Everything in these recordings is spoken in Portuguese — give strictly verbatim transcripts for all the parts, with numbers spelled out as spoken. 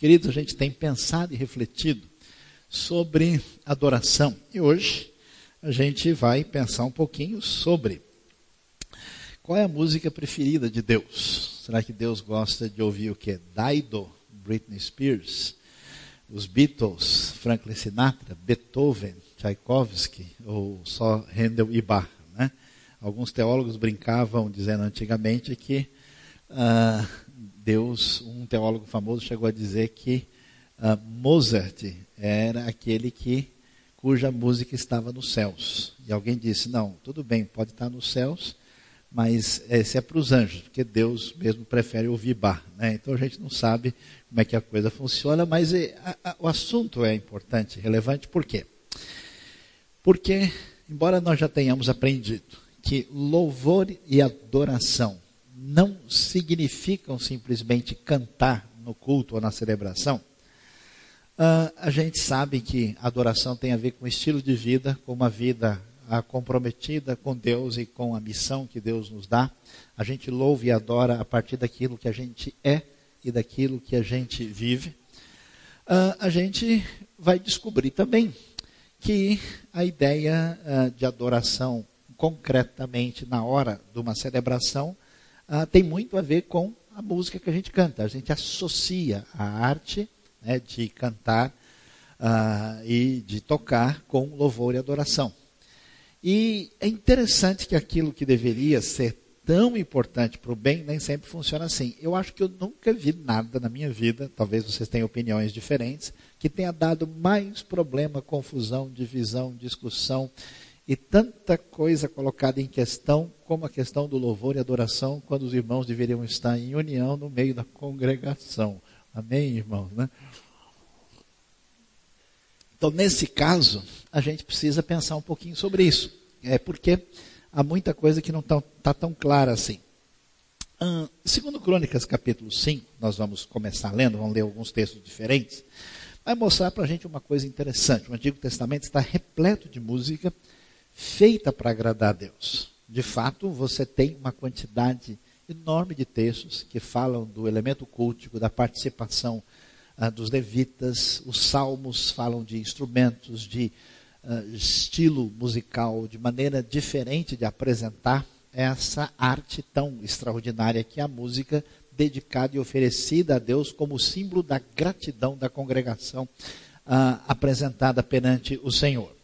queridos, a gente tem pensado e refletido sobre adoração. E hoje a gente vai pensar um pouquinho sobre qual é a música preferida de Deus. Será que Deus gosta de ouvir o que? Dido, Britney Spears, os Beatles, Frank Sinatra, Beethoven, Tchaikovsky, ou só Handel e Bach, né? Alguns teólogos brincavam dizendo antigamente que uh, Deus, um teólogo famoso chegou a dizer que uh, Mozart era aquele que, cuja música estava nos céus. E alguém disse, não, tudo bem, pode estar nos céus, mas esse é para os anjos, porque Deus mesmo prefere ouvir Bach, né? Então a gente não sabe como é que a coisa funciona, mas a, a, o assunto é importante, relevante. Por quê? Porque, embora nós já tenhamos aprendido que louvor e adoração não significam simplesmente cantar no culto ou na celebração, a gente sabe que adoração tem a ver com o estilo de vida, com uma vida comprometida com Deus e com a missão que Deus nos dá. A gente louva e adora a partir daquilo que a gente é e daquilo que a gente vive. A gente vai descobrir também que a ideia de adoração concretamente na hora de uma celebração tem muito a ver com a música que a gente canta. A gente associa a arte, né, de cantar e de tocar com louvor e adoração. E é interessante que aquilo que deveria ser tão importante para o bem nem sempre funciona assim. Eu acho que eu nunca vi nada na minha vida, talvez vocês tenham opiniões diferentes, que tenha dado mais problema, confusão, divisão, discussão e tanta coisa colocada em questão como a questão do louvor e adoração, quando os irmãos deveriam estar em união no meio da congregação. Amém, irmãos, né? Então, nesse caso, a gente precisa pensar um pouquinho sobre isso. É porque há muita coisa que não está tá tão clara assim. Hum, segundo Crônicas, capítulo cinco, nós vamos começar lendo, vamos ler alguns textos diferentes. Vai mostrar para a gente uma coisa interessante. O Antigo Testamento está repleto de música feita para agradar a Deus. De fato, você tem uma quantidade enorme de textos que falam do elemento cultico, da participação dos levitas. Os salmos falam de instrumentos, de uh, estilo musical, de maneira diferente de apresentar essa arte tão extraordinária que é a música dedicada e oferecida a Deus como símbolo da gratidão da congregação uh, apresentada perante o Senhor.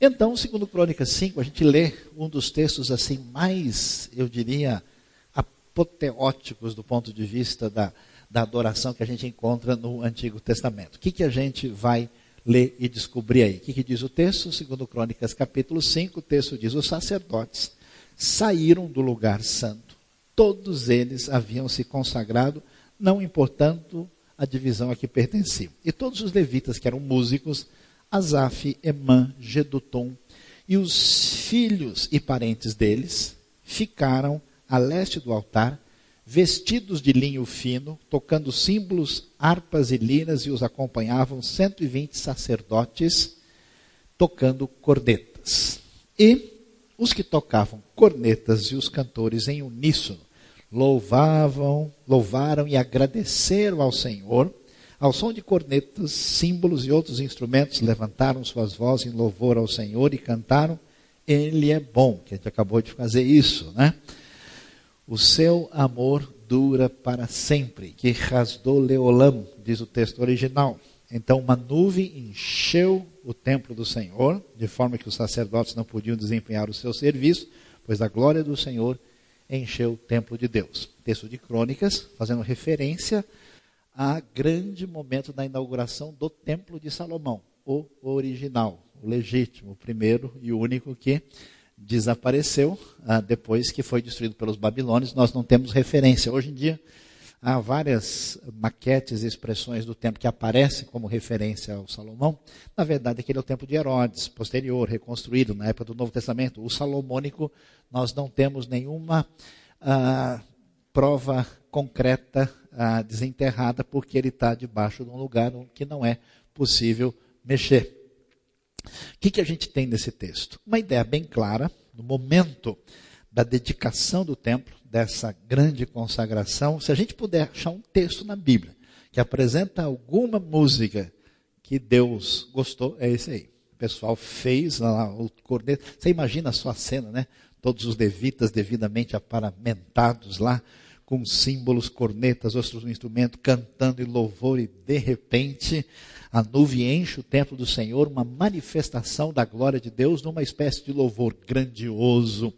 Então, segundo Crônicas cinco, a gente lê um dos textos assim mais, eu diria, apoteóticos do ponto de vista da da adoração que a gente encontra no Antigo Testamento. O que, que a gente vai ler e descobrir aí? O que, que diz o texto? Segundo Crônicas, capítulo cinco, o texto diz, os sacerdotes saíram do lugar santo. Todos eles haviam se consagrado, não importando a divisão a que pertenciam. E todos os levitas, que eram músicos, Asaf, Emã, Gedutum, e os filhos e parentes deles, ficaram a leste do altar, vestidos de linho fino, tocando símbolos, harpas e liras, e os acompanhavam cento e vinte sacerdotes tocando cornetas. E os que tocavam cornetas e os cantores em uníssono louvavam, louvaram e agradeceram ao Senhor. Ao som de cornetas, símbolos e outros instrumentos, levantaram suas vozes em louvor ao Senhor e cantaram, Ele é bom, que a gente acabou de fazer isso, né? O seu amor dura para sempre, que rasdou leolam, diz o texto original. Então uma nuvem encheu o templo do Senhor, de forma que os sacerdotes não podiam desempenhar o seu serviço, pois a glória do Senhor encheu o templo de Deus. Texto de Crônicas, fazendo referência a grande momento da inauguração do templo de Salomão, o original, o legítimo, o primeiro e o único que desapareceu ah, depois que foi destruído pelos babilônios. Nós não temos referência. Hoje em dia há várias maquetes e expressões do templo que aparecem como referência ao Salomão. Na verdade, aquele é o templo de Herodes, posterior, reconstruído na época do Novo Testamento. O Salomônico, nós não temos nenhuma ah, prova concreta ah, desenterrada, porque ele está debaixo de um lugar que não é possível mexer. O que, que a gente tem nesse texto? Uma ideia bem clara, no momento da dedicação do templo, dessa grande consagração. Se a gente puder achar um texto na Bíblia que apresenta alguma música que Deus gostou, é esse aí. O pessoal fez lá o cordeiro. Você imagina só a cena, né? Todos os levitas devidamente aparamentados lá, com símbolos, cornetas, outros instrumentos, cantando e louvor, e de repente a nuvem enche o templo do Senhor, uma manifestação da glória de Deus numa espécie de louvor grandioso,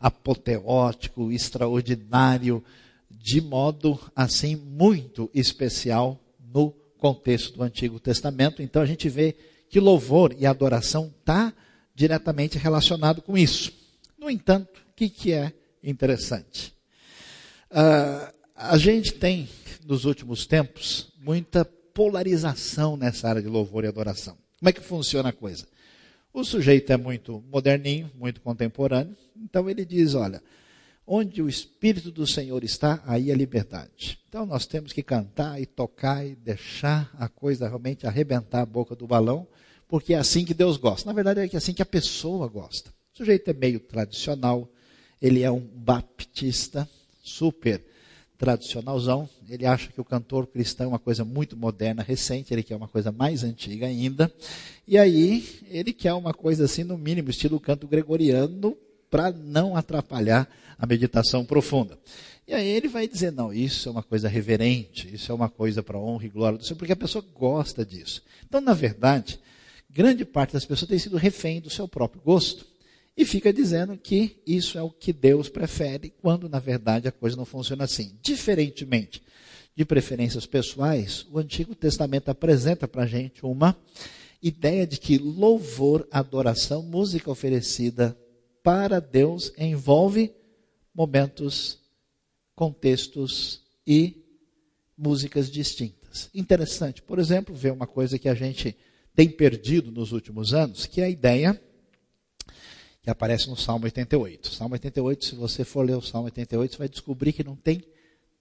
apoteótico, extraordinário, de modo assim muito especial no contexto do Antigo Testamento. Então a gente vê que louvor e adoração está diretamente relacionado com isso. No entanto, o que, que é interessante? Uh, a gente tem, nos últimos tempos, muita polarização nessa área de louvor e adoração. Como é que funciona a coisa? O sujeito é muito moderninho, muito contemporâneo, então ele diz, olha, onde o Espírito do Senhor está, aí é liberdade. Então nós temos que cantar e tocar e deixar a coisa realmente arrebentar a boca do balão, porque é assim que Deus gosta. Na verdade, é assim que a pessoa gosta. O sujeito é meio tradicional, ele é um baptista, super tradicionalzão, ele acha que o cantor cristão é uma coisa muito moderna, recente, ele quer uma coisa mais antiga ainda, e aí ele quer uma coisa assim, no mínimo, estilo canto gregoriano, para não atrapalhar a meditação profunda. E aí ele vai dizer, não, isso é uma coisa reverente, isso é uma coisa para honra e glória do Senhor, porque a pessoa gosta disso. Então, na verdade, grande parte das pessoas tem sido refém do seu próprio gosto, e fica dizendo que isso é o que Deus prefere, quando na verdade a coisa não funciona assim. Diferentemente de preferências pessoais, o Antigo Testamento apresenta para a gente uma ideia de que louvor, adoração, música oferecida para Deus envolve momentos, contextos e músicas distintas. Interessante, por exemplo, ver uma coisa que a gente tem perdido nos últimos anos, que é a ideia que aparece no Salmo oitenta e oito. Salmo oitenta e oito, se você for ler o Salmo oitenta e oito, você vai descobrir que não tem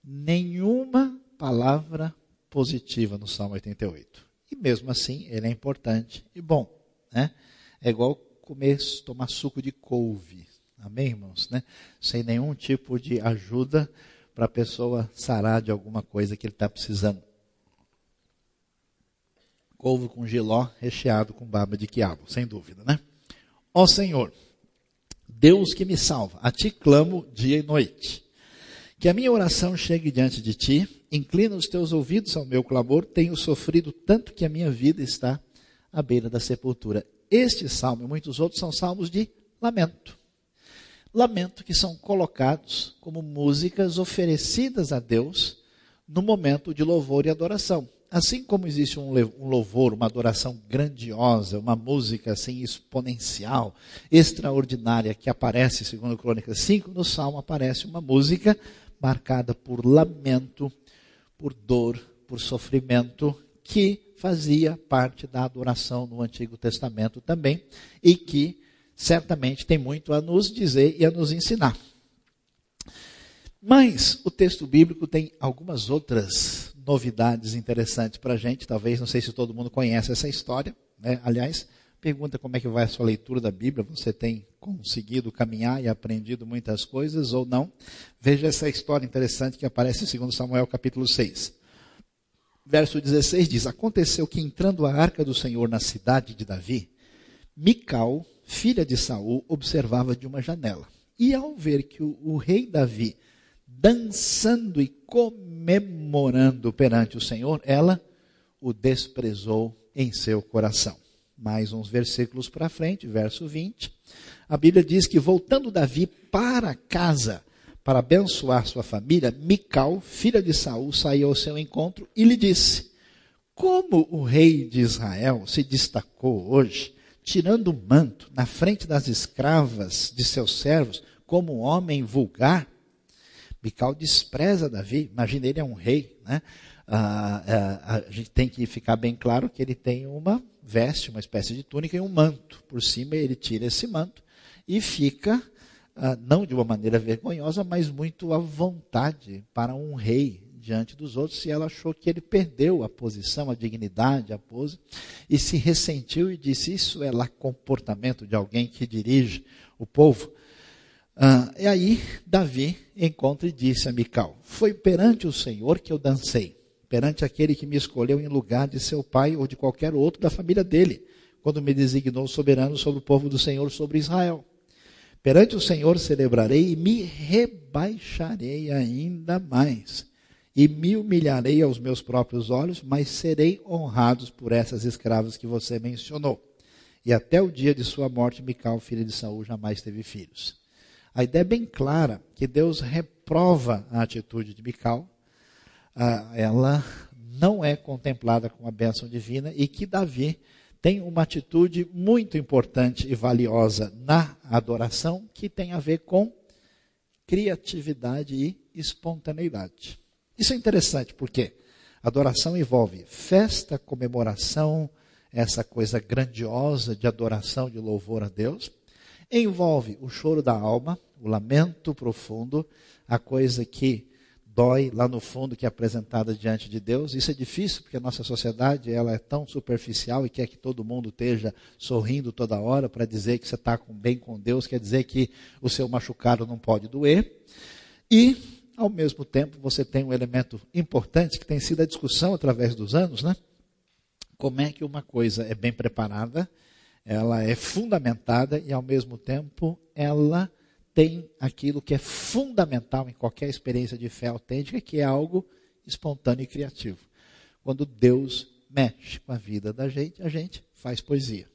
nenhuma palavra positiva no Salmo oitenta e oito. E mesmo assim, ele é importante e bom, né? É igual comer, tomar suco de couve. Amém, irmãos? Né? Sem nenhum tipo de ajuda para a pessoa sarar de alguma coisa que ele está precisando. Couve com giló, recheado com baba de quiabo, sem dúvida, né? Ó Senhor, Deus que me salva, a ti clamo dia e noite. Que a minha oração chegue diante de ti, inclina os teus ouvidos ao meu clamor, tenho sofrido tanto que a minha vida está à beira da sepultura. Este salmo e muitos outros são salmos de lamento. Lamento que são colocados como músicas oferecidas a Deus no momento de louvor e adoração. Assim como existe um louvor, uma adoração grandiosa, uma música assim exponencial, extraordinária, que aparece, segundo Crônicas cinco, no Salmo aparece uma música marcada por lamento, por dor, por sofrimento, que fazia parte da adoração no Antigo Testamento também, e que certamente tem muito a nos dizer e a nos ensinar. Mas o texto bíblico tem algumas outras novidades interessantes para a gente, talvez, não sei se todo mundo conhece essa história, né? Aliás, pergunta como é que vai a sua leitura da Bíblia, você tem conseguido caminhar e aprendido muitas coisas ou não? Veja essa história interessante que aparece em Segundo Samuel capítulo seis. Verso dezesseis diz, aconteceu que entrando a arca do Senhor na cidade de Davi, Mical, filha de Saul, observava de uma janela. E ao ver que o, o rei Davi dançando e comemorando perante o Senhor, ela o desprezou em seu coração. Mais uns versículos para frente, verso vinte, a Bíblia diz que voltando Davi para casa, para abençoar sua família, Mical, filha de Saul, saiu ao seu encontro e lhe disse, como o rei de Israel se destacou hoje, tirando o manto na frente das escravas de seus servos, como um homem vulgar. Mical despreza Davi, imagina, ele é um rei, né? Ah, a gente tem que ficar bem claro que ele tem uma veste, uma espécie de túnica e um manto. Por cima ele tira esse manto e fica, ah, não de uma maneira vergonhosa, mas muito à vontade para um rei diante dos outros. E ela achou que ele perdeu a posição, a dignidade, a pose, e se ressentiu e disse, isso é lá comportamento de alguém que dirige o povo. Ah, e aí Davi encontra e disse a Mical, foi perante o Senhor que eu dancei, perante aquele que me escolheu em lugar de seu pai ou de qualquer outro da família dele, quando me designou soberano sobre o povo do Senhor, sobre Israel. Perante o Senhor celebrarei e me rebaixarei ainda mais, e me humilharei aos meus próprios olhos, mas serei honrados por essas escravas que você mencionou. E até o dia de sua morte, Mical, filho de Saul, jamais teve filhos. A ideia é bem clara, que Deus reprova a atitude de Mical. Ah, ela não é contemplada com a bênção divina, e que Davi tem uma atitude muito importante e valiosa na adoração, que tem a ver com criatividade e espontaneidade. Isso é interessante porque a adoração envolve festa, comemoração, essa coisa grandiosa de adoração, de louvor a Deus. Envolve o choro da alma, o lamento profundo, a coisa que dói lá no fundo, que é apresentada diante de Deus. Isso é difícil porque a nossa sociedade ela é tão superficial e quer que todo mundo esteja sorrindo toda hora para dizer que você está bem com Deus, quer dizer que o seu machucado não pode doer. E... ao mesmo tempo, você tem um elemento importante que tem sido a discussão através dos anos, né? Como é que uma coisa é bem preparada, ela é fundamentada e, ao mesmo tempo, ela tem aquilo que é fundamental em qualquer experiência de fé autêntica, que é algo espontâneo e criativo. Quando Deus mexe com a vida da gente, a gente faz poesia,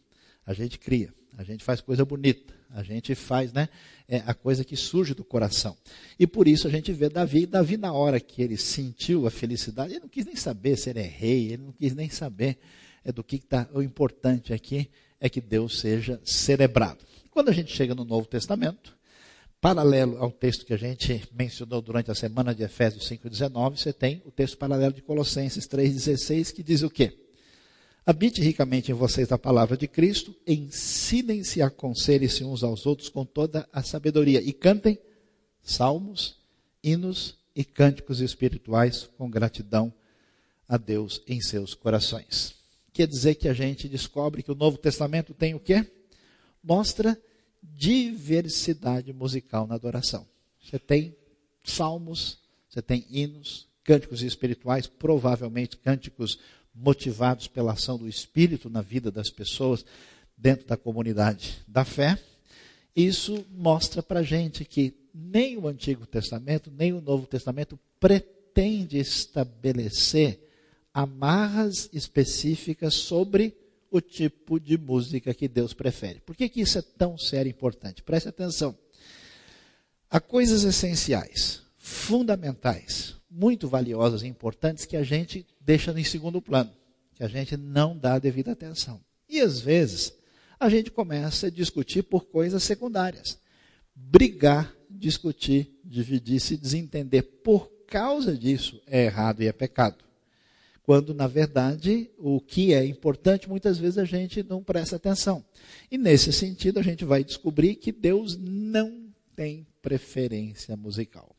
a gente cria, a gente faz coisa bonita. A gente faz, né, é a coisa que surge do coração. E por isso a gente vê Davi. E Davi, na hora que ele sentiu a felicidade, ele não quis nem saber se ele é rei, ele não quis nem saber do que está. O importante aqui é que Deus seja celebrado. Quando a gente chega no Novo Testamento, paralelo ao texto que a gente mencionou durante a semana de Efésios cinco dezenove, você tem o texto paralelo de Colossenses três dezesseis, que diz o quê? Habite ricamente em vocês a palavra de Cristo, ensinem-se e aconselhem-se uns aos outros com toda a sabedoria. E cantem salmos, hinos e cânticos espirituais com gratidão a Deus em seus corações. Quer dizer que a gente descobre que o Novo Testamento tem o quê? Mostra diversidade musical na adoração. Você tem salmos, você tem hinos, cânticos espirituais, provavelmente cânticos motivados pela ação do Espírito na vida das pessoas dentro da comunidade da fé. Isso mostra para a gente que nem o Antigo Testamento, nem o Novo Testamento pretende estabelecer amarras específicas sobre o tipo de música que Deus prefere. Por que que isso é tão sério e importante? Preste atenção. Há coisas essenciais, fundamentais, muito valiosas e importantes que a gente deixa em segundo plano, que a gente não dá a devida atenção. E às vezes a gente começa a discutir por coisas secundárias. Brigar, discutir, dividir, se desentender por causa disso é errado e é pecado. Quando na verdade o que é importante muitas vezes a gente não presta atenção. E nesse sentido a gente vai descobrir que Deus não tem preferência musical.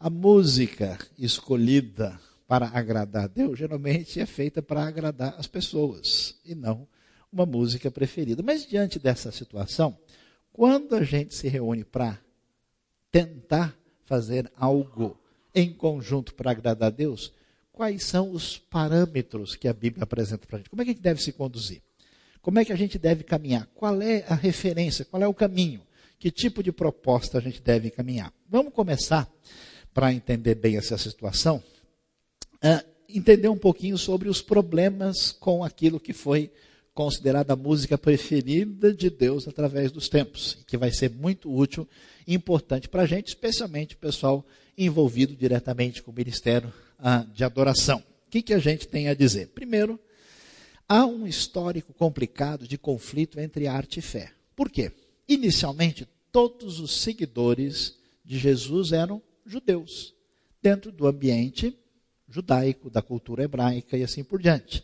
A música escolhida para agradar a Deus, geralmente é feita para agradar as pessoas, e não uma música preferida. Mas diante dessa situação, quando a gente se reúne para tentar fazer algo em conjunto para agradar a Deus, quais são os parâmetros que a Bíblia apresenta para a gente? Como é que a gente deve se conduzir? Como é que a gente deve caminhar? Qual é a referência? Qual é o caminho? Que tipo de proposta a gente deve caminhar? Vamos começar... para entender bem essa situação, uh, entender um pouquinho sobre os problemas com aquilo que foi considerada a música preferida de Deus através dos tempos, que vai ser muito útil e importante para a gente, especialmente o pessoal envolvido diretamente com o ministério uh, de adoração. O que, que a gente tem a dizer? Primeiro, há um histórico complicado de conflito entre arte e fé. Por quê? Inicialmente, todos os seguidores de Jesus eram judeus, dentro do ambiente judaico, da cultura hebraica e assim por diante.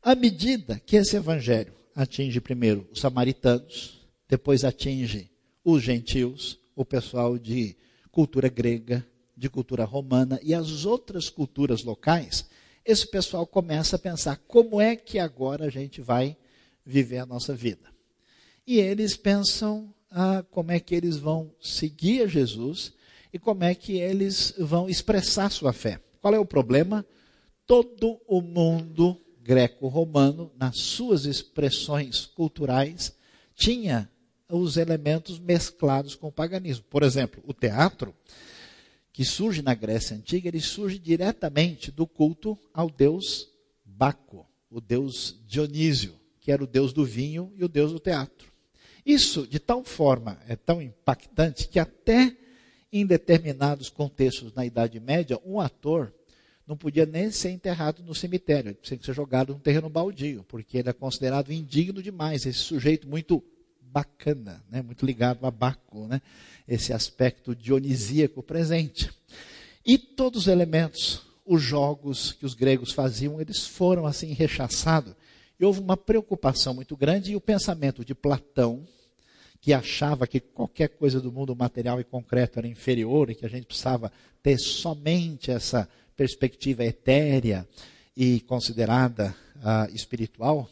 À medida que esse evangelho atinge primeiro os samaritanos, depois atinge os gentios, o pessoal de cultura grega, de cultura romana e as outras culturas locais, esse pessoal começa a pensar como é que agora a gente vai viver a nossa vida. E eles pensam ah, como é que eles vão seguir a Jesus e como é que eles vão expressar sua fé. Qual é o problema? todo o mundo greco-romano, nas suas expressões culturais, tinha os elementos mesclados com o paganismo. Por exemplo, o teatro, que surge na Grécia Antiga, ele surge diretamente do culto ao deus Baco, o deus Dionísio, que era o deus do vinho e o deus do teatro. Isso, de tal forma, é tão impactante que até em determinados contextos na Idade Média, um ator não podia nem ser enterrado no cemitério, ele tinha que ser jogado num terreno baldio, porque ele era considerado indigno demais, esse sujeito muito bacana, né? Muito ligado a Baco, né? Esse aspecto dionisíaco presente. E todos os elementos, os jogos que os gregos faziam, eles foram assim rechaçados. E houve uma preocupação muito grande, e o pensamento de Platão, que achava que qualquer coisa do mundo material e concreto era inferior, e que a gente precisava ter somente essa perspectiva etérea e considerada uh, espiritual,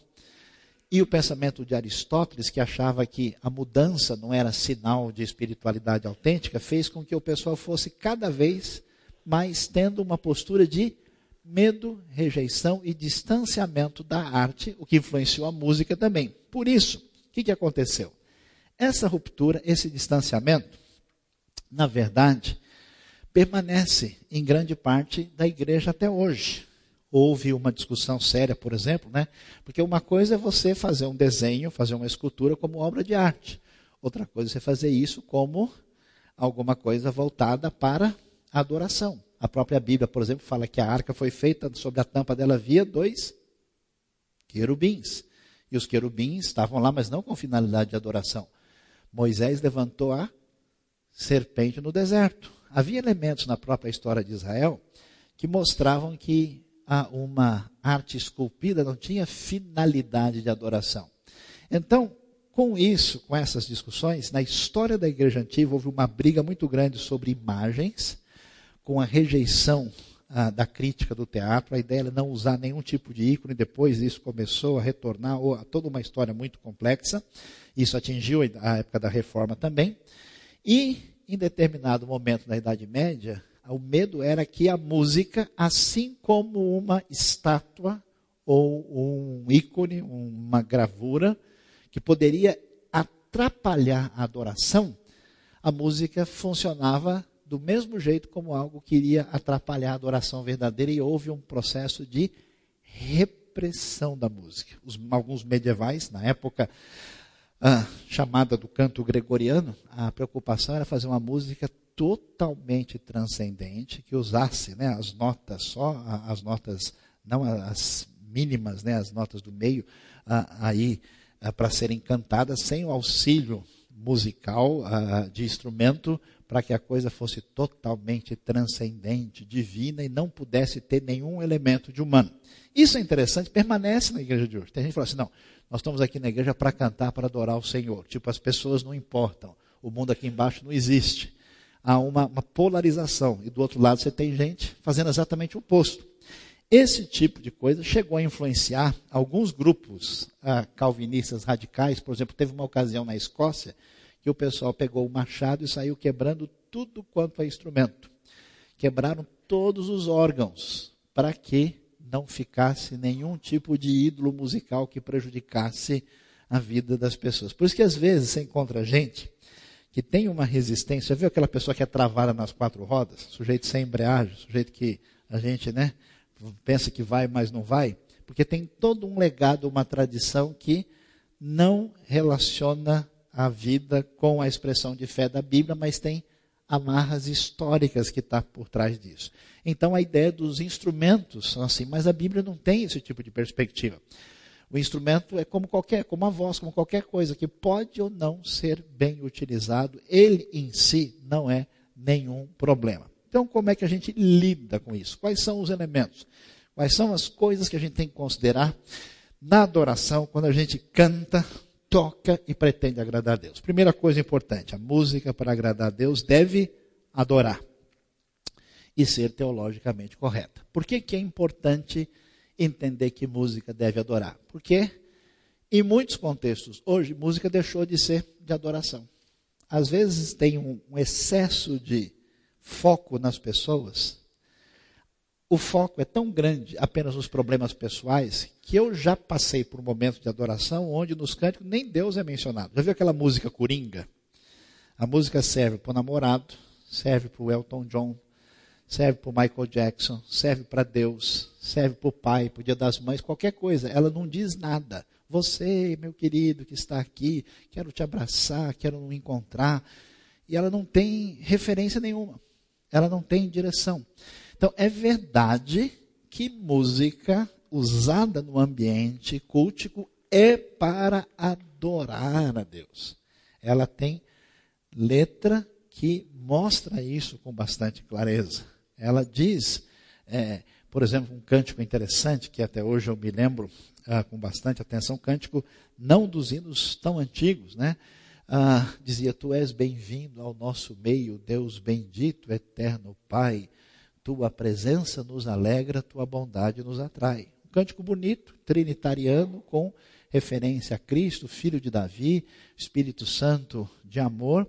e o pensamento de Aristóteles, que achava que a mudança não era sinal de espiritualidade autêntica, fez com que o pessoal fosse cada vez mais tendo uma postura de medo, rejeição e distanciamento da arte, o que influenciou a música também. Por isso, o que, que aconteceu? Essa ruptura, esse distanciamento, na verdade, permanece em grande parte da igreja até hoje. Houve uma discussão séria, por exemplo, né? Porque uma coisa é você fazer um desenho, fazer uma escultura como obra de arte. Outra coisa é você fazer isso como alguma coisa voltada para a adoração. A própria Bíblia, por exemplo, fala que a arca foi feita, sobre a tampa dela havia dois querubins. E os querubins estavam lá, mas não com finalidade de adoração. Moisés levantou a serpente no deserto. Havia elementos na própria história de Israel que mostravam que a uma arte esculpida não tinha finalidade de adoração. Então, com isso, com essas discussões, na história da Igreja Antiga houve uma briga muito grande sobre imagens, com a rejeição ah, da crítica do teatro, a ideia era não usar nenhum tipo de ícone, depois isso começou a retornar a toda uma história muito complexa, isso atingiu a época da Reforma também, e em determinado momento na Idade Média, o medo era que a música, assim como uma estátua ou um ícone, uma gravura, que poderia atrapalhar a adoração, a música funcionava do mesmo jeito como algo que iria atrapalhar a adoração verdadeira, e houve um processo de repressão da música. Os, alguns medievais, na época ah, chamada do canto gregoriano, a preocupação era fazer uma música totalmente transcendente, que usasse, né, as notas só, as notas, não as mínimas, né, as notas do meio, ah, aí ah, para serem cantadas sem o auxílio musical ah, de instrumento, para que a coisa fosse totalmente transcendente, divina, e não pudesse ter nenhum elemento de humano. Isso é interessante, permanece na igreja de hoje. Tem gente que fala assim, não, nós estamos aqui na igreja para cantar, para adorar o Senhor. Tipo, as pessoas não importam, o mundo aqui embaixo não existe. Há uma, uma polarização, e do outro lado você tem gente fazendo exatamente o oposto. Esse tipo de coisa chegou a influenciar alguns grupos ah, calvinistas radicais. Por exemplo, teve uma ocasião na Escócia que o pessoal pegou o machado e saiu quebrando tudo quanto é instrumento. Quebraram todos os órgãos para que não ficasse nenhum tipo de ídolo musical que prejudicasse a vida das pessoas. Por isso que às vezes você encontra gente que tem uma resistência. Você viu aquela pessoa que é travada nas quatro rodas? Sujeito sem embreagem, sujeito que a gente, né, pensa que vai, mas não vai. Porque tem todo um legado, uma tradição que não relaciona a vida com a expressão de fé da Bíblia, mas tem amarras históricas que está por trás disso. Então a ideia dos instrumentos são assim, mas a Bíblia não tem esse tipo de perspectiva. O instrumento é como qualquer, como a voz, como qualquer coisa, que pode ou não ser bem utilizado. Ele em si não é nenhum problema. Então, como é que a gente lida com isso? Quais são os elementos? Quais são as coisas que a gente tem que considerar na adoração, quando a gente canta, toca e pretende agradar a Deus? Primeira coisa importante, a música, para agradar a Deus, deve adorar e ser teologicamente correta. Por que que é importante entender que música deve adorar? Porque em muitos contextos hoje, música deixou de ser de adoração. Às vezes tem um, um excesso de foco nas pessoas, o foco é tão grande apenas nos problemas pessoais que eu já passei por um momento de adoração onde nos cânticos nem Deus é mencionado. Já viu aquela música coringa? A música serve para o namorado, serve para o Elton John, serve para o Michael Jackson, serve para Deus, serve para o pai, para o Dia das Mães, qualquer coisa. Ela não diz nada. Você, meu querido, que está aqui, quero te abraçar, quero nos encontrar. E ela não tem referência nenhuma. Ela não tem direção. Então, é verdade que música usada no ambiente cultico é para adorar a Deus. Ela tem letra que mostra isso com bastante clareza. Ela diz, é, por exemplo, um cântico interessante, que até hoje eu me lembro ah, com bastante atenção, um cântico não dos hinos tão antigos, né? Ah, dizia, tu és bem-vindo ao nosso meio, Deus bendito, eterno Pai, tua presença nos alegra, tua bondade nos atrai. Um cântico bonito, trinitariano, com referência a Cristo, Filho de Davi, Espírito Santo de amor,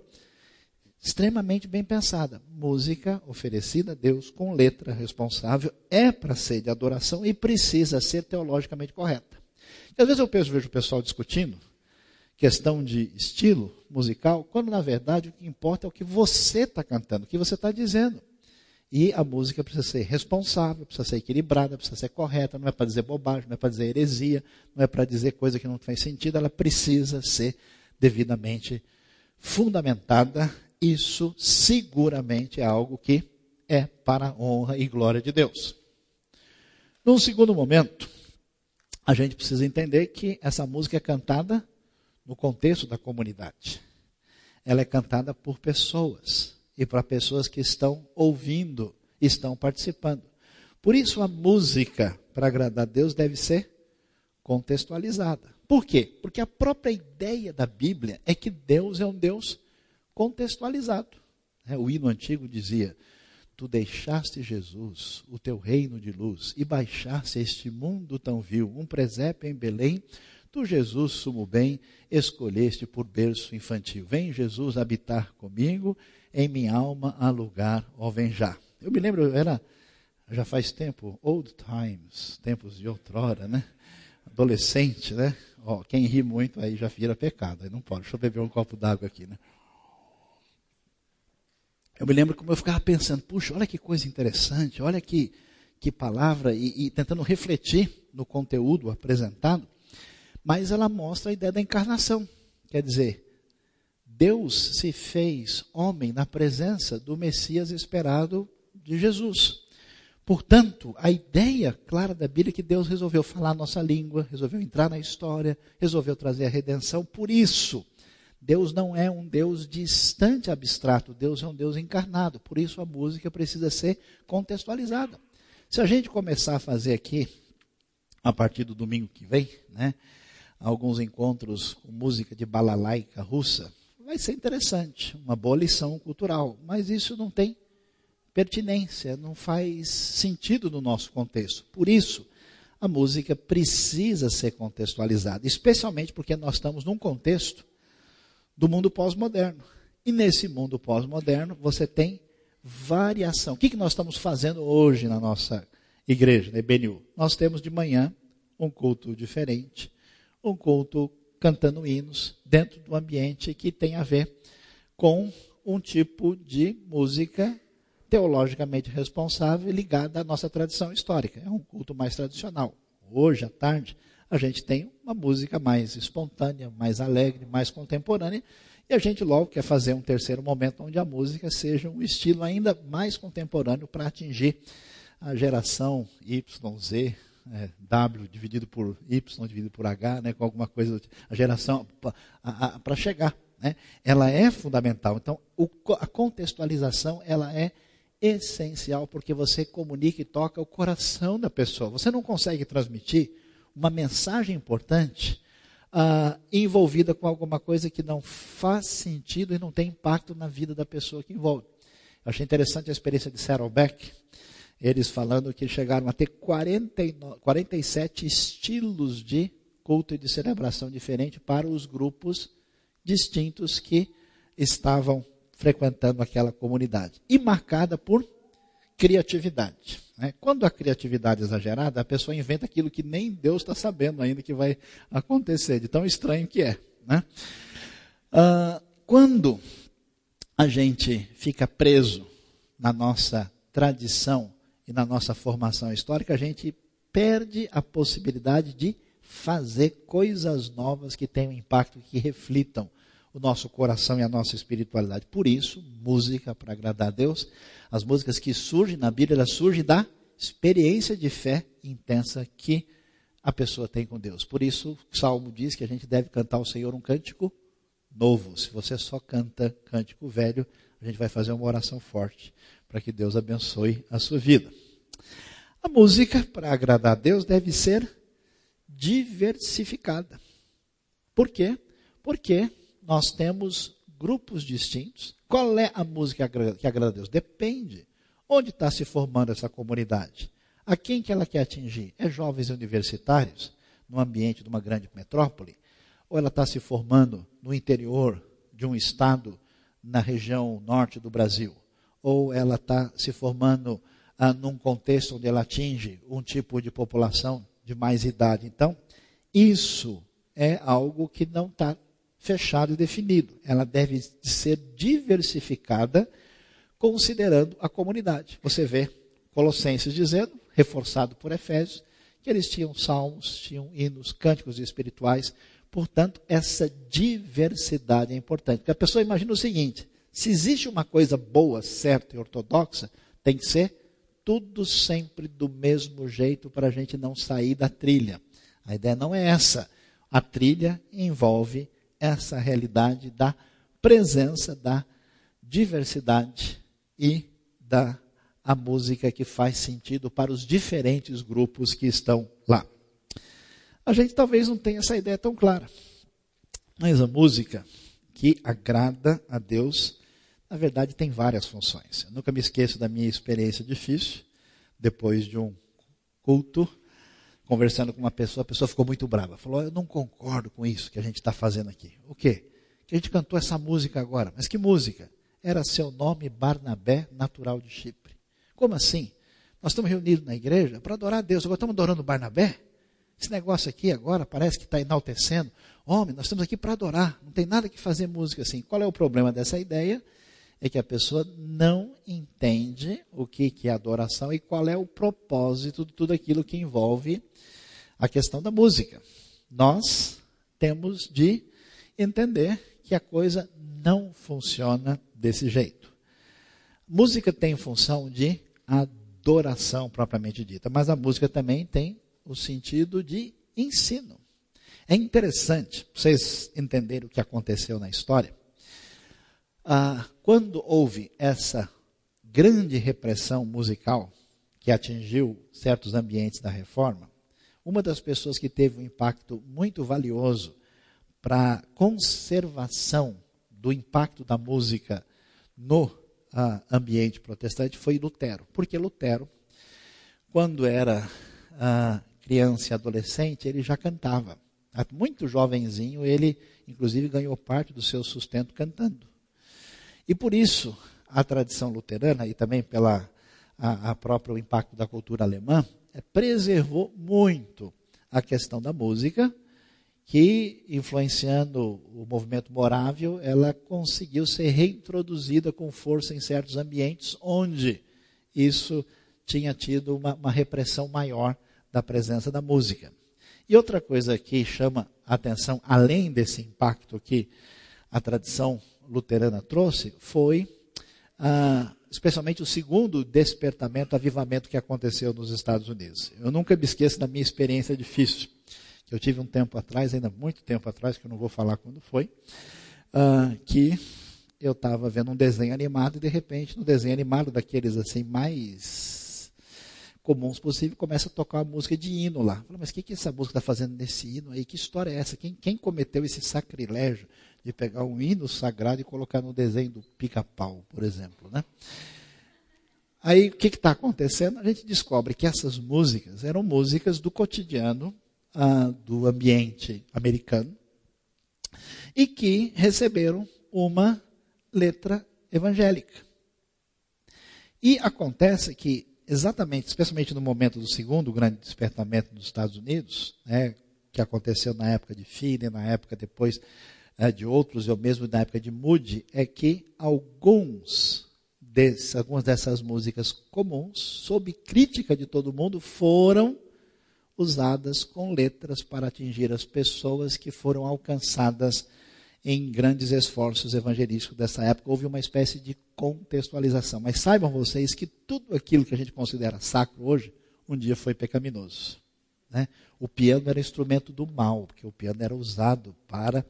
extremamente bem pensada. Música oferecida a Deus com letra responsável é para ser de adoração e precisa ser teologicamente correta. E às vezes eu penso, vejo o pessoal discutindo questão de estilo musical, quando na verdade o que importa é o que você está cantando, o que você está dizendo. E a música precisa ser responsável, precisa ser equilibrada, precisa ser correta, não é para dizer bobagem, não é para dizer heresia, não é para dizer coisa que não faz sentido, ela precisa ser devidamente fundamentada. Isso seguramente é algo que é para a honra e glória de Deus. Num segundo momento, a gente precisa entender que essa música é cantada no contexto da comunidade. Ela é cantada por pessoas e para pessoas que estão ouvindo, estão participando. Por isso a música, para agradar a Deus, deve ser contextualizada. Por quê? Porque a própria ideia da Bíblia é que Deus é um Deus contextualizado. O hino antigo dizia, tu deixaste Jesus, o teu reino de luz, e baixaste este mundo tão vil, um presépio em Belém, tu Jesus, sumo bem, escolheste por berço infantil. Vem Jesus habitar comigo, em minha alma há lugar, ó vem já. Eu me lembro, era, já faz tempo, old times, tempos de outrora, né? Adolescente, né? Ó, quem ri muito aí já vira pecado, aí não pode. Deixa eu beber um copo d'água aqui, né? Eu me lembro como eu ficava pensando, puxa, olha que coisa interessante, olha que, que palavra, e, e tentando refletir no conteúdo apresentado, mas ela mostra a ideia da encarnação. Quer dizer, Deus se fez homem na presença do Messias esperado de Jesus. Portanto, a ideia clara da Bíblia é que Deus resolveu falar a nossa língua, resolveu entrar na história, resolveu trazer a redenção. Por isso, Deus não é um Deus distante, abstrato. Deus é um Deus encarnado. Por isso a música precisa ser contextualizada. Se a gente começar a fazer aqui, a partir do domingo que vem, né, alguns encontros com música de balalaica russa, vai ser interessante, uma boa lição cultural. Mas isso não tem pertinência, não faz sentido no nosso contexto. Por isso, a música precisa ser contextualizada, especialmente porque nós estamos num contexto do mundo pós-moderno. E nesse mundo pós-moderno, você tem variação. O que, que nós estamos fazendo hoje na nossa igreja, na E B N U? Nós temos de manhã um culto diferente, um culto cantando hinos, dentro do ambiente que tem a ver com um tipo de música teologicamente responsável, ligada à nossa tradição histórica. É um culto mais tradicional. Hoje, à tarde, a gente tem uma música mais espontânea, mais alegre, mais contemporânea, e a gente logo quer fazer um terceiro momento onde a música seja um estilo ainda mais contemporâneo para atingir a geração Y Z, é, W dividido por Y dividido por H, né, com alguma coisa, a geração para chegar, né, ela é fundamental. Então o, a contextualização ela é essencial porque você comunica e toca o coração da pessoa. Você não consegue transmitir uma mensagem importante uh, envolvida com alguma coisa que não faz sentido e não tem impacto na vida da pessoa que envolve. Eu achei interessante a experiência de SaddleBeck, eles falando que chegaram a ter quarenta e nove, quarenta e sete estilos de culto e de celebração diferente para os grupos distintos que estavam frequentando aquela comunidade. E marcada por criatividade. Né? Quando a criatividade é exagerada, a pessoa inventa aquilo que nem Deus está sabendo ainda que vai acontecer, de tão estranho que é. Né? Ah, quando a gente fica preso na nossa tradição e na nossa formação histórica, a gente perde a possibilidade de fazer coisas novas que tenham impacto, que reflitam o nosso coração e a nossa espiritualidade. Por isso, música para agradar a Deus, as músicas que surgem na Bíblia, elas surgem da experiência de fé intensa que a pessoa tem com Deus. Por isso, o Salmo diz que a gente deve cantar ao Senhor um cântico novo. Se você só canta cântico velho, a gente vai fazer uma oração forte para que Deus abençoe a sua vida. A música para agradar a Deus deve ser diversificada. Por quê? Porque nós temos grupos distintos. Qual é a música que agrada a Deus? Depende. Onde está se formando essa comunidade? A quem que ela quer atingir? É jovens universitários, no ambiente de uma grande metrópole? Ou ela está se formando no interior de um estado, na região norte do Brasil? Ou ela está se formando ah, num contexto onde ela atinge um tipo de população de mais idade? Então, isso é algo que não está fechado e definido. Ela deve ser diversificada, considerando a comunidade. Você vê Colossenses dizendo, reforçado por Efésios, que eles tinham salmos, tinham hinos, cânticos espirituais. Portanto, essa diversidade é importante. Porque a pessoa imagina o seguinte: se existe uma coisa boa, certa e ortodoxa, tem que ser tudo sempre do mesmo jeito para a gente não sair da trilha. A ideia não é essa. A trilha envolve essa realidade da presença, da diversidade e da a música que faz sentido para os diferentes grupos que estão lá. A gente talvez não tenha essa ideia tão clara, mas a música que agrada a Deus, na verdade, tem várias funções. Eu nunca me esqueço da minha experiência difícil, depois de um culto, conversando com uma pessoa, a pessoa ficou muito brava. Falou, eu não concordo com isso que a gente está fazendo aqui. O quê? Que a gente cantou essa música agora. Mas que música? Era Seu Nome, Barnabé, natural de Chipre. Como assim? Nós estamos reunidos na igreja para adorar a Deus. Agora estamos adorando Barnabé? Esse negócio aqui agora parece que está enaltecendo. Homem, nós estamos aqui para adorar. Não tem nada que fazer música assim. Qual é o problema dessa ideia? É que a pessoa não entende o que é adoração e qual é o propósito de tudo aquilo que envolve a questão da música. Nós temos de entender que a coisa não funciona desse jeito. Música tem função de adoração propriamente dita, mas a música também tem o sentido de ensino. É interessante vocês entenderem o que aconteceu na história. Ah, quando houve essa grande repressão musical que atingiu certos ambientes da Reforma, uma das pessoas que teve um impacto muito valioso para a conservação do impacto da música no ah, ambiente protestante foi Lutero. Porque Lutero, quando era ah, criança e adolescente, ele já cantava. Muito jovenzinho, ele inclusive ganhou parte do seu sustento cantando. E por isso, a tradição luterana e também pelo próprio impacto da cultura alemã, é, preservou muito a questão da música, que, influenciando o movimento morável, ela conseguiu ser reintroduzida com força em certos ambientes, onde isso tinha tido uma, uma repressão maior da presença da música. E outra coisa que chama a atenção, além desse impacto que a tradição luterana trouxe, foi ah, especialmente o segundo despertamento, avivamento que aconteceu nos Estados Unidos. Eu nunca me esqueço da minha experiência difícil, que eu tive um tempo atrás, ainda muito tempo atrás, que eu não vou falar quando foi, ah, que eu estava vendo um desenho animado e de repente no desenho animado daqueles assim mais comuns possível, começa a tocar uma música de hino lá. Eu falei, mas o que, que essa música está fazendo nesse hino aí? Que história é essa? Quem, quem cometeu esse sacrilégio de pegar um hino sagrado e colocar no desenho do pica-pau, por exemplo, né? Aí, o que está acontecendo? A gente descobre que essas músicas eram músicas do cotidiano, ah, do ambiente americano, e que receberam uma letra evangélica. E acontece que exatamente, especialmente no momento do segundo grande despertamento dos Estados Unidos, né, que aconteceu na época de Finney, na época depois é, de outros, eu mesmo na época de Moody, é que alguns desses, algumas dessas músicas comuns, sob crítica de todo mundo, foram usadas com letras para atingir as pessoas que foram alcançadas em grandes esforços evangelísticos dessa época. Houve uma espécie de contextualização. Mas saibam vocês que tudo aquilo que a gente considera sacro hoje, um dia foi pecaminoso, né? O piano era instrumento do mal, porque o piano era usado para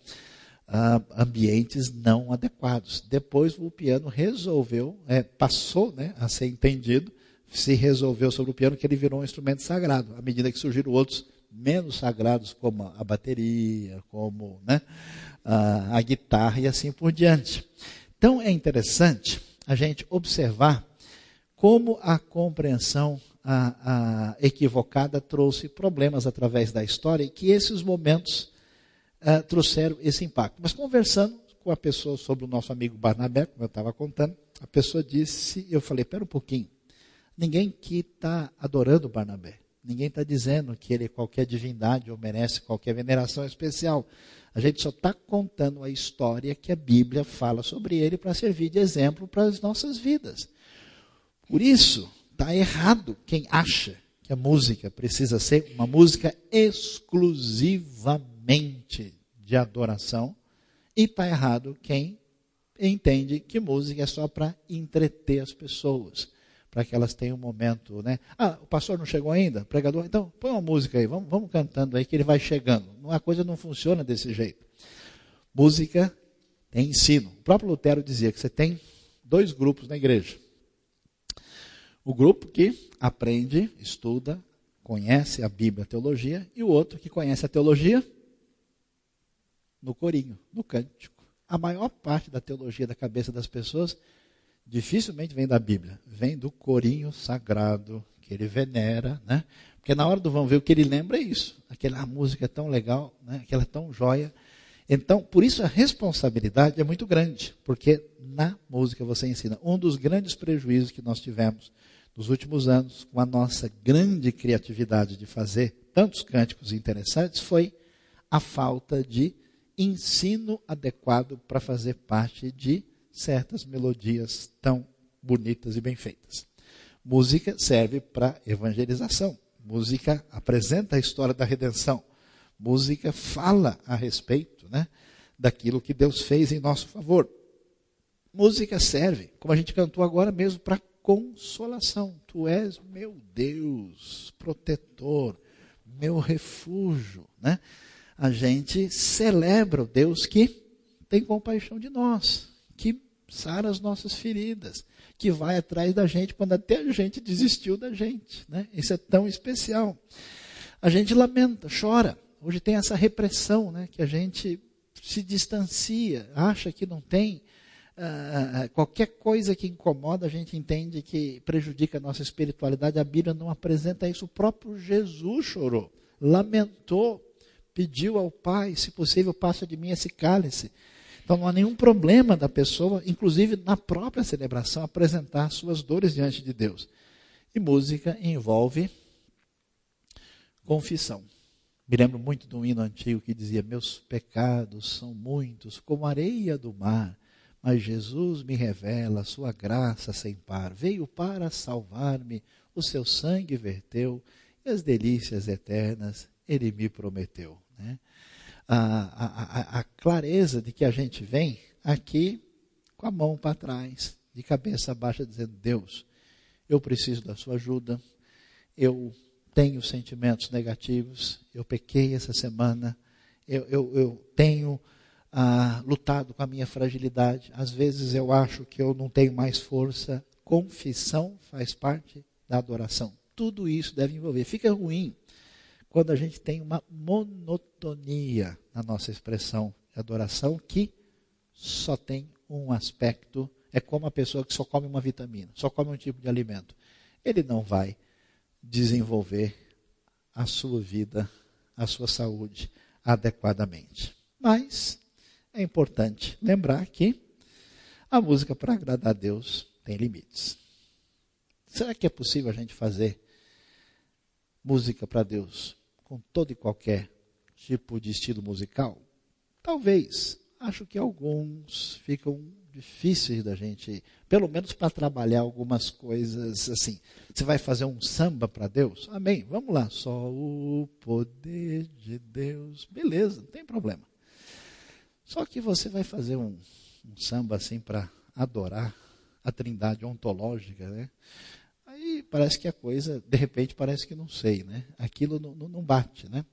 ah, ambientes não adequados. Depois o piano resolveu, é, passou né, a ser entendido, se resolveu sobre o piano que ele virou um instrumento sagrado, à medida que surgiram outros menos sagrados, como a bateria, como né, a, a guitarra e assim por diante. Então é interessante a gente observar como a compreensão a, a equivocada trouxe problemas através da história e que esses momentos a, trouxeram esse impacto. Mas conversando com a pessoa sobre o nosso amigo Barnabé, como eu estava contando, a pessoa disse, eu falei, pera um pouquinho, ninguém que está adorando Barnabé, ninguém está dizendo que ele é qualquer divindade ou merece qualquer veneração especial. A gente só está contando a história que a Bíblia fala sobre ele para servir de exemplo para as nossas vidas. Por isso, está errado quem acha que a música precisa ser uma música exclusivamente de adoração. E está errado quem entende que música é só para entreter as pessoas, para que elas tenham um momento, né? Ah, o pastor não chegou ainda? Pregador? Então, põe uma música aí, vamos, vamos cantando aí que ele vai chegando. A coisa não funciona desse jeito. Música tem ensino. O próprio Lutero dizia que você tem dois grupos na igreja. O grupo que aprende, estuda, conhece a Bíblia, a teologia, e o outro que conhece a teologia no corinho, no cântico. A maior parte da teologia da cabeça das pessoas dificilmente vem da Bíblia, vem do corinho sagrado que ele venera, né? Porque na hora do vão ver o que ele lembra é isso, aquela música é tão legal, né? Aquela é tão joia. Então, por isso a responsabilidade é muito grande, porque na música você ensina. Um dos grandes prejuízos que nós tivemos nos últimos anos, com a nossa grande criatividade de fazer tantos cânticos interessantes, foi a falta de ensino adequado para fazer parte de certas melodias tão bonitas e bem feitas. Música serve para evangelização. Música apresenta a história da redenção. Música fala a respeito, né, daquilo que Deus fez em nosso favor. Música serve, como a gente cantou agora mesmo, para consolação. Tu és meu Deus, protetor, meu refúgio, né? A gente celebra o Deus que tem compaixão de nós, que sara as nossas feridas, que vai atrás da gente quando até a gente desistiu da gente, né? Isso é tão especial. A gente lamenta, chora. Hoje tem essa repressão, né? Que a gente se distancia, acha que não tem. Uh, qualquer coisa que incomoda, a gente entende que prejudica a nossa espiritualidade. A Bíblia não apresenta isso. O próprio Jesus chorou, lamentou, pediu ao Pai, se possível, passa de mim esse cálice. Então não há nenhum problema da pessoa, inclusive na própria celebração, apresentar suas dores diante de Deus. E música envolve confissão. Me lembro muito de um hino antigo que dizia, meus pecados são muitos, como areia do mar, mas Jesus me revela sua graça sem par. Veio para salvar-me, o seu sangue verteu, e as delícias eternas ele me prometeu, né? A, a, a, a clareza de que a gente vem aqui com a mão para trás, de cabeça baixa, dizendo, Deus, eu preciso da sua ajuda, eu tenho sentimentos negativos, eu pequei essa semana, eu, eu, eu tenho ah, lutado com a minha fragilidade, às vezes eu acho que eu não tenho mais força. Confissão faz parte da adoração. Tudo isso deve envolver. Fica ruim quando a gente tem uma monotonia na nossa expressão de adoração que só tem um aspecto. É como a pessoa que só come uma vitamina, só come um tipo de alimento. Ele não vai desenvolver a sua vida, a sua saúde adequadamente. Mas é importante lembrar que a música para agradar a Deus tem limites. Será que é possível a gente fazer música para Deus com todo e qualquer tipo de estilo musical? Talvez. Acho que alguns ficam difíceis da gente, pelo menos para trabalhar algumas coisas assim. Você vai fazer um samba para Deus? Amém. Vamos lá. Só o poder de Deus. Beleza, não tem problema. Só que você vai fazer um, um samba assim para adorar a trindade ontológica, né? Aí parece que a coisa, de repente, parece que não sei, né? Aquilo não, não, não bate, né?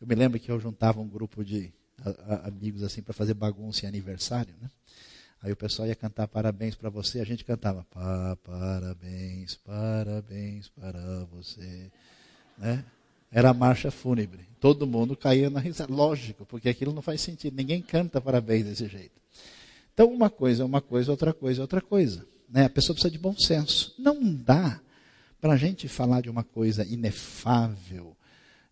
Eu me lembro que eu juntava um grupo de a, a, amigos assim para fazer bagunça em aniversário, né? Aí o pessoal ia cantar parabéns para você, a gente cantava pa, parabéns, parabéns para você, né? Era a marcha fúnebre. Todo mundo caía na risada. Lógico, porque aquilo não faz sentido. Ninguém canta parabéns desse jeito. Então, uma coisa é uma coisa, outra coisa é outra coisa, né? A pessoa precisa de bom senso. Não dá para a gente falar de uma coisa inefável,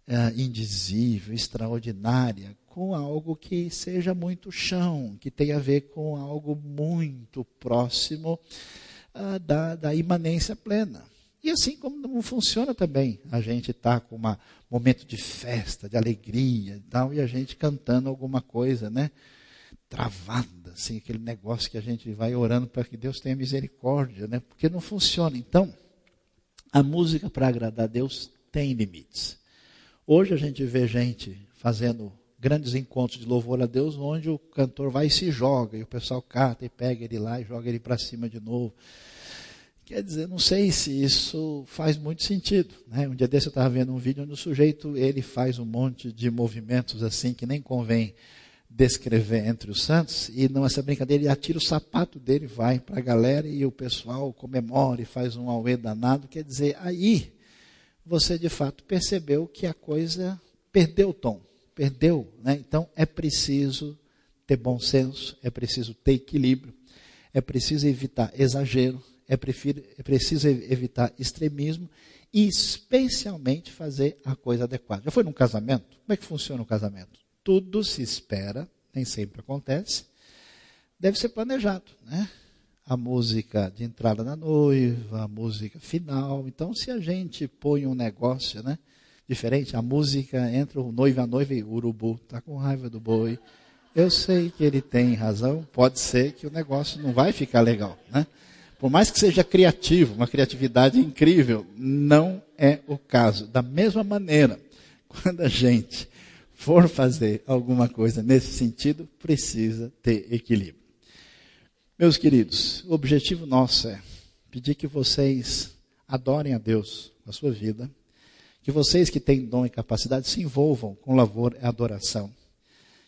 é, indizível, extraordinária, com algo que seja muito chão, que tenha a ver com algo muito próximo uh, da, da imanência plena. E assim como não funciona também, a gente está com um momento de festa, de alegria e tal, e a gente cantando alguma coisa, né, travada, assim, aquele negócio que a gente vai orando para que Deus tenha misericórdia, né, porque não funciona. Então, a música para agradar a Deus tem limites. Hoje a gente vê gente fazendo grandes encontros de louvor a Deus, onde o cantor vai e se joga, e o pessoal cata e pega ele lá e joga ele para cima de novo. Quer dizer, não sei se isso faz muito sentido, né? Um dia desse eu estava vendo um vídeo onde o sujeito, ele faz um monte de movimentos assim, que nem convém descrever entre os santos, e nessa brincadeira ele atira o sapato dele, vai para a galera, e o pessoal comemora e faz um auê danado. Quer dizer, aí você de fato percebeu que a coisa perdeu o tom, perdeu, né? Então é preciso ter bom senso, é preciso ter equilíbrio, é preciso evitar exagero, É, prefiro, é preciso evitar extremismo e especialmente fazer a coisa adequada. Já foi num casamento? Como é que funciona o casamento? Tudo se espera, nem sempre acontece. Deve ser planejado, né? A música de entrada da noiva, a música final. Então, se a gente põe um negócio, né, diferente, a música entra o noivo e a noiva e o urubu está com raiva do boi. Eu sei que ele tem razão, pode ser que o negócio não vai ficar legal, né? Por mais que seja criativo, uma criatividade incrível, não é o caso. Da mesma maneira, quando a gente for fazer alguma coisa nesse sentido, precisa ter equilíbrio. Meus queridos, o objetivo nosso é pedir que vocês adorem a Deus na sua vida, que vocês que têm dom e capacidade se envolvam com louvor e adoração,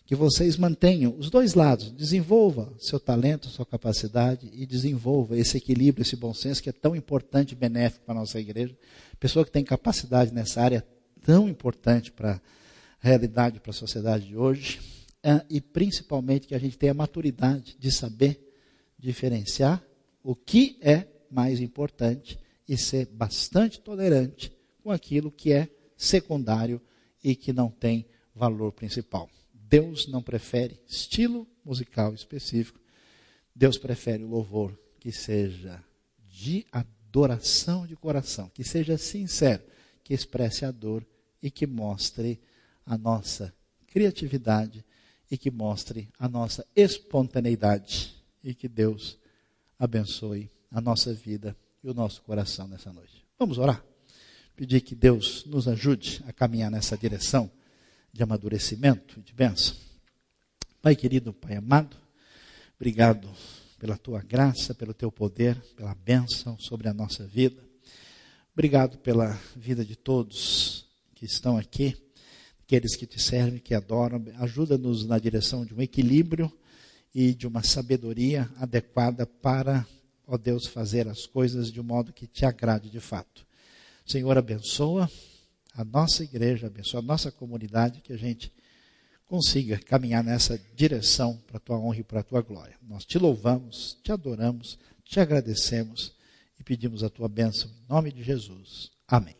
que vocês mantenham os dois lados, desenvolva seu talento, sua capacidade e desenvolva esse equilíbrio, esse bom senso que é tão importante e benéfico para a nossa igreja. Pessoa que tem capacidade nessa área tão importante para a realidade, para a sociedade de hoje, e principalmente que a gente tenha a maturidade de saber diferenciar o que é mais importante e ser bastante tolerante com aquilo que é secundário e que não tem valor principal. Deus não prefere estilo musical específico. Deus prefere o louvor que seja de adoração de coração, que seja sincero, que expresse a dor e que mostre a nossa criatividade e que mostre a nossa espontaneidade. E que Deus abençoe a nossa vida e o nosso coração nessa noite. Vamos orar? Pedir que Deus nos ajude a caminhar nessa direção de amadurecimento, de bênção. Pai querido, Pai amado, obrigado pela Tua graça, pelo Teu poder, pela bênção sobre a nossa vida. Obrigado pela vida de todos que estão aqui, aqueles que Te servem, que adoram. Ajuda-nos na direção de um equilíbrio e de uma sabedoria adequada para, ó Deus, fazer as coisas de um modo que Te agrade de fato. Senhor, abençoa a nossa igreja, abençoa a nossa comunidade, que a gente consiga caminhar nessa direção para a Tua honra e para a Tua glória. Nós Te louvamos, Te adoramos, Te agradecemos e pedimos a Tua bênção em nome de Jesus. Amém.